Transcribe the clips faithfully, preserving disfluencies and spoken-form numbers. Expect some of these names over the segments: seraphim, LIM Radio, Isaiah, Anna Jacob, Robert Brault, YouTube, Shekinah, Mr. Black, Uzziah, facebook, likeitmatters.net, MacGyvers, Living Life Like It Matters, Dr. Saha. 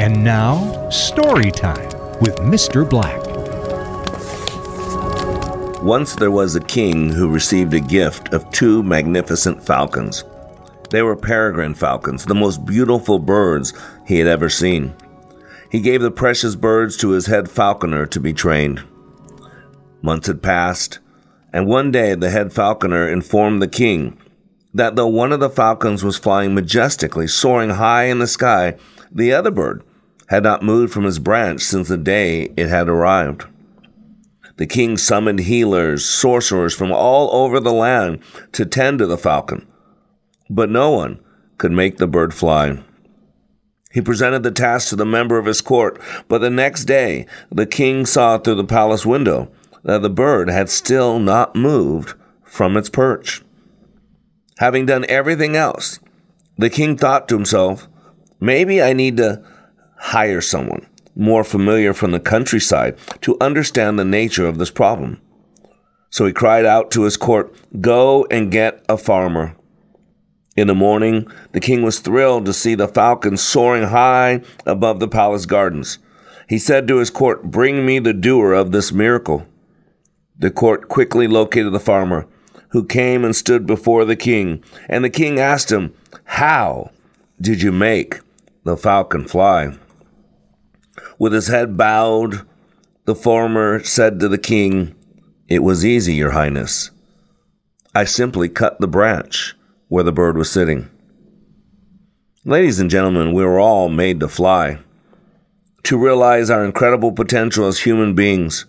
And now, story time with Mister Black. Once there was a king who received a gift of two magnificent falcons. They were peregrine falcons, the most beautiful birds he had ever seen. He gave the precious birds to his head falconer to be trained. Months had passed, and one day the head falconer informed the king that though one of the falcons was flying majestically, soaring high in the sky, the other bird had not moved from his branch since the day it had arrived. The king summoned healers, sorcerers from all over the land to tend to the falcon, but no one could make the bird fly. He presented the task to the member of his court, but the next day the king saw through the palace window that the bird had still not moved from its perch. Having done everything else, the king thought to himself, maybe I need to hire someone more familiar from the countryside to understand the nature of this problem. So he cried out to his court, "Go and get a farmer." In the morning, the king was thrilled to see the falcon soaring high above the palace gardens. He said to his court, "Bring me the doer of this miracle." The court quickly located the farmer, who came and stood before the king, and the king asked him, "How did you make the falcon fly?" With his head bowed, the farmer said to the king, "It was easy, Your Highness. I simply cut the branch where the bird was sitting." Ladies and gentlemen, we were all made to fly, to realize our incredible potential as human beings.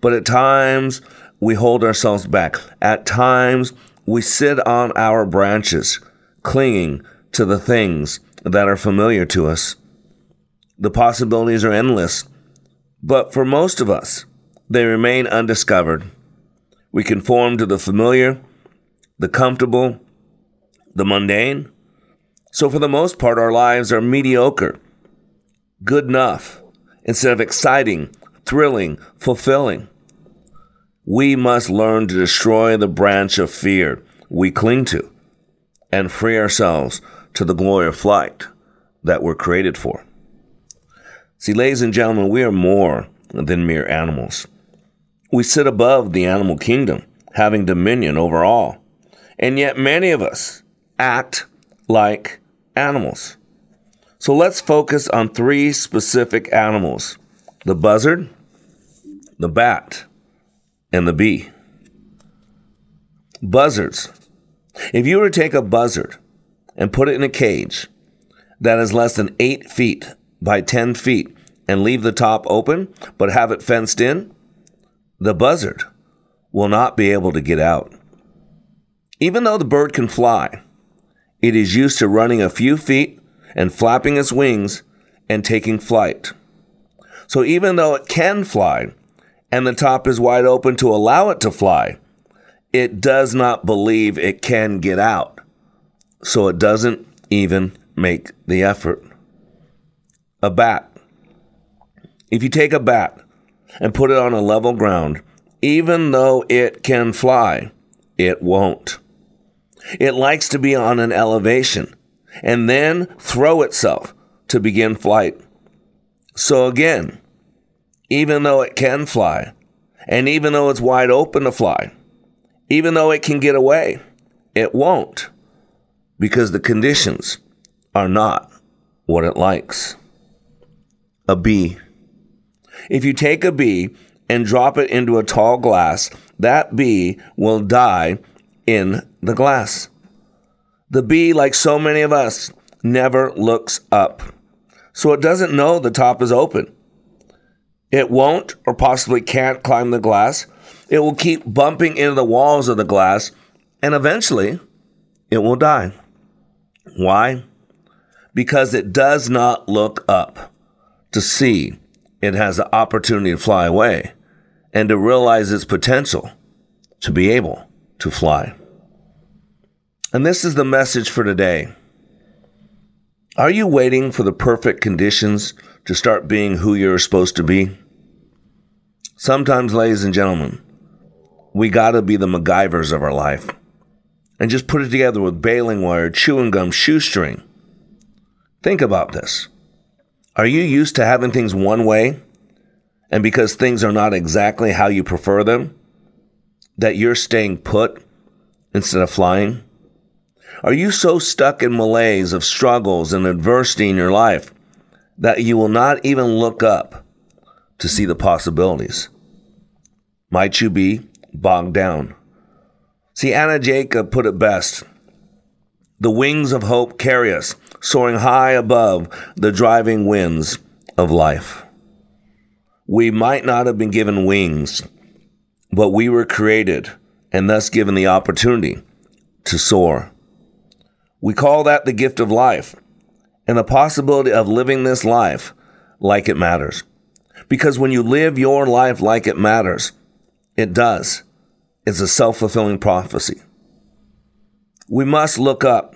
But at times, we hold ourselves back. At times, we sit on our branches, clinging to the things that are familiar to us. The possibilities are endless, but for most of us, they remain undiscovered. We conform to the familiar, the comfortable, the mundane. So for the most part, our lives are mediocre, good enough, instead of exciting, thrilling, fulfilling. We must learn to destroy the branch of fear we cling to and free ourselves to the glory of flight that we're created for. See, ladies and gentlemen, we are more than mere animals. We sit above the animal kingdom, having dominion over all. And yet many of us act like animals. So let's focus on three specific animals: the buzzard, the bat, and the bee. Buzzards. If you were to take a buzzard and put it in a cage that is less than eight feet by ten feet and leave the top open but have it fenced in, the buzzard will not be able to get out. Even though the bird can fly, it is used to running a few feet and flapping its wings and taking flight. So even though it can fly and the top is wide open to allow it to fly, it does not believe it can get out. So it doesn't even make the effort. A bat. If you take a bat and put it on a level ground, even though it can fly, it won't. It likes to be on an elevation and then throw itself to begin flight. So again, even though it can fly, and even though it's wide open to fly, even though it can get away, it won't, because the conditions are not what it likes. A bee. If you take a bee and drop it into a tall glass, that bee will die in the glass. The bee, like so many of us, never looks up. So it doesn't know the top is open. It won't or possibly can't climb the glass. It will keep bumping into the walls of the glass, and eventually it will die. Why? Because it does not look up to see it has the opportunity to fly away and to realize its potential to be able to fly. And this is the message for today. Are you waiting for the perfect conditions to start being who you're supposed to be? Sometimes, ladies and gentlemen, we gotta be the MacGyvers of our life and just put it together with baling wire, chewing gum, shoestring. Think about this. Are you used to having things one way, and because things are not exactly how you prefer them, that you're staying put instead of flying? Are you so stuck in malaise of struggles and adversity in your life that you will not even look up to see the possibilities? Might you be bogged down? See, Anna Jacob put it best. The wings of hope carry us, soaring high above the driving winds of life. We might not have been given wings, but we were created and thus given the opportunity to soar. We call that the gift of life and the possibility of living this life like it matters. Because when you live your life like it matters, it does. It's a self-fulfilling prophecy. We must look up,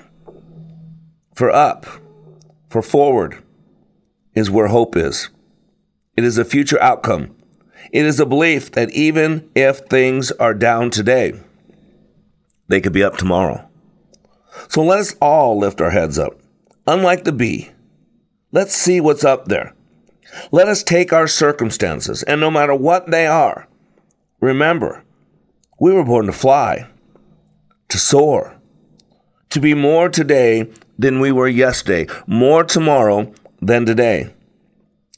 for up, for forward is where hope is. It is a future outcome. It is a belief that even if things are down today, they could be up tomorrow. So let us all lift our heads up. Unlike the bee, let's see what's up there. Let us take our circumstances, and no matter what they are, remember, we were born to fly, to soar, to be more today than we were yesterday, more tomorrow than today.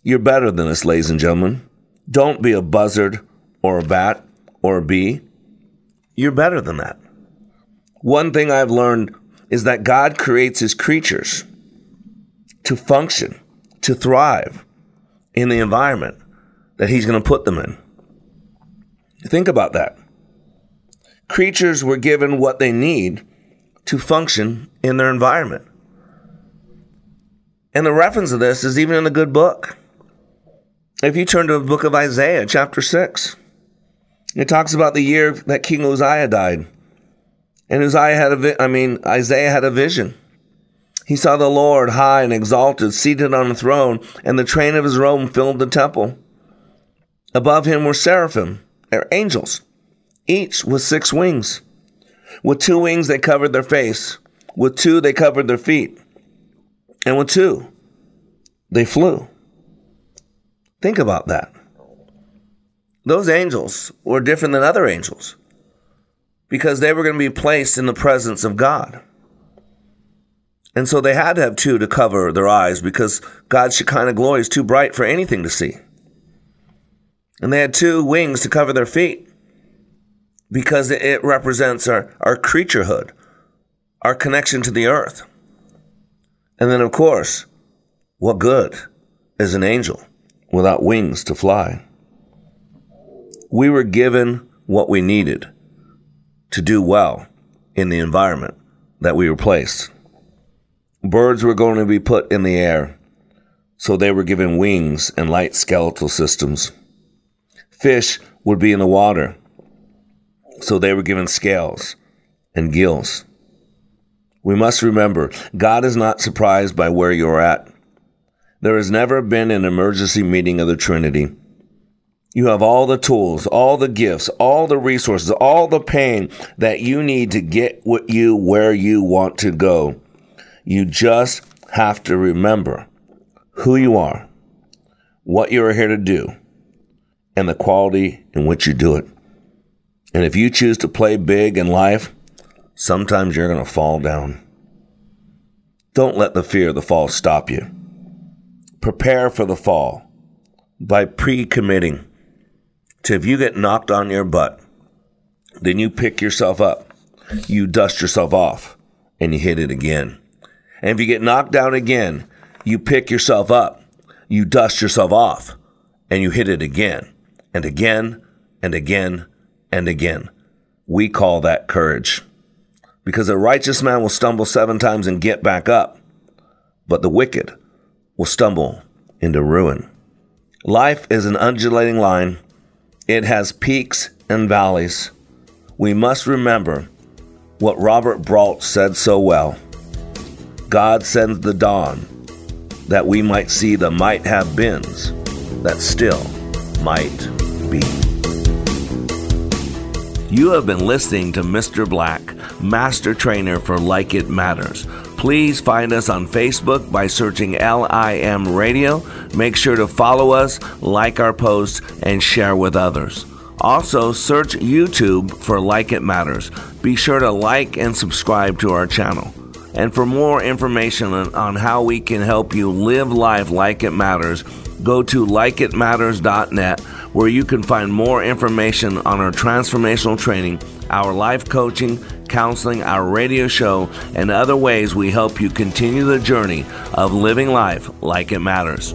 You're better than us, ladies and gentlemen. Don't be a buzzard or a bat or a bee. You're better than that. One thing I've learned is that God creates his creatures to function, to thrive in the environment that he's going to put them in. Think about that. Creatures were given what they need to function in their environment. And the reference of this is even in a good book. If you turn to the book of Isaiah, chapter six, it talks about the year that King Uzziah died. And Uzziah had a vi- I mean, Isaiah had a vision. He saw the Lord high and exalted, seated on a throne, and the train of his robe filled the temple. Above him were seraphim, or angels, each with six wings. With two wings, they covered their face. With two, they covered their feet. And with two, they flew. Think about that. Those angels were different than other angels because they were going to be placed in the presence of God. And so they had to have two to cover their eyes because God's Shekinah glory is too bright for anything to see. And they had two wings to cover their feet, because it represents our, our creaturehood, our connection to the earth. And then, of course, what good is an angel without wings to fly? We were given what we needed to do well in the environment that we were placed. Birds were going to be put in the air, so they were given wings and light skeletal systems. Fish would be in the water, so they were given scales and gills. We must remember, God is not surprised by where you are at. There has never been an emergency meeting of the Trinity. You have all the tools, all the gifts, all the resources, all the pain that you need to get with you where you want to go. You just have to remember who you are, what you are here to do, and the quality in which you do it. And if you choose to play big in life, sometimes you're going to fall down. Don't let the fear of the fall stop you. Prepare for the fall by pre-committing to if you get knocked on your butt, then you pick yourself up, you dust yourself off, and you hit it again. And if you get knocked down again, you pick yourself up, you dust yourself off, and you hit it again and again and again. And again, we call that courage, because a righteous man will stumble seven times and get back up, but the wicked will stumble into ruin. Life is an undulating line. It has peaks and valleys. We must remember what Robert Brault said so well. God sends the dawn that we might see the might have beens that still might be. You have been listening to Mister Black, Master Trainer for Like It Matters. Please find us on Facebook by searching L I M Radio. Make sure to follow us, like our posts, and share with others. Also, search YouTube for Like It Matters. Be sure to like and subscribe to our channel. And for more information on how we can help you live life like it matters, go to like it matters dot net, where you can find more information on our transformational training, our life coaching, counseling, our radio show, and other ways we help you continue the journey of living life like it matters.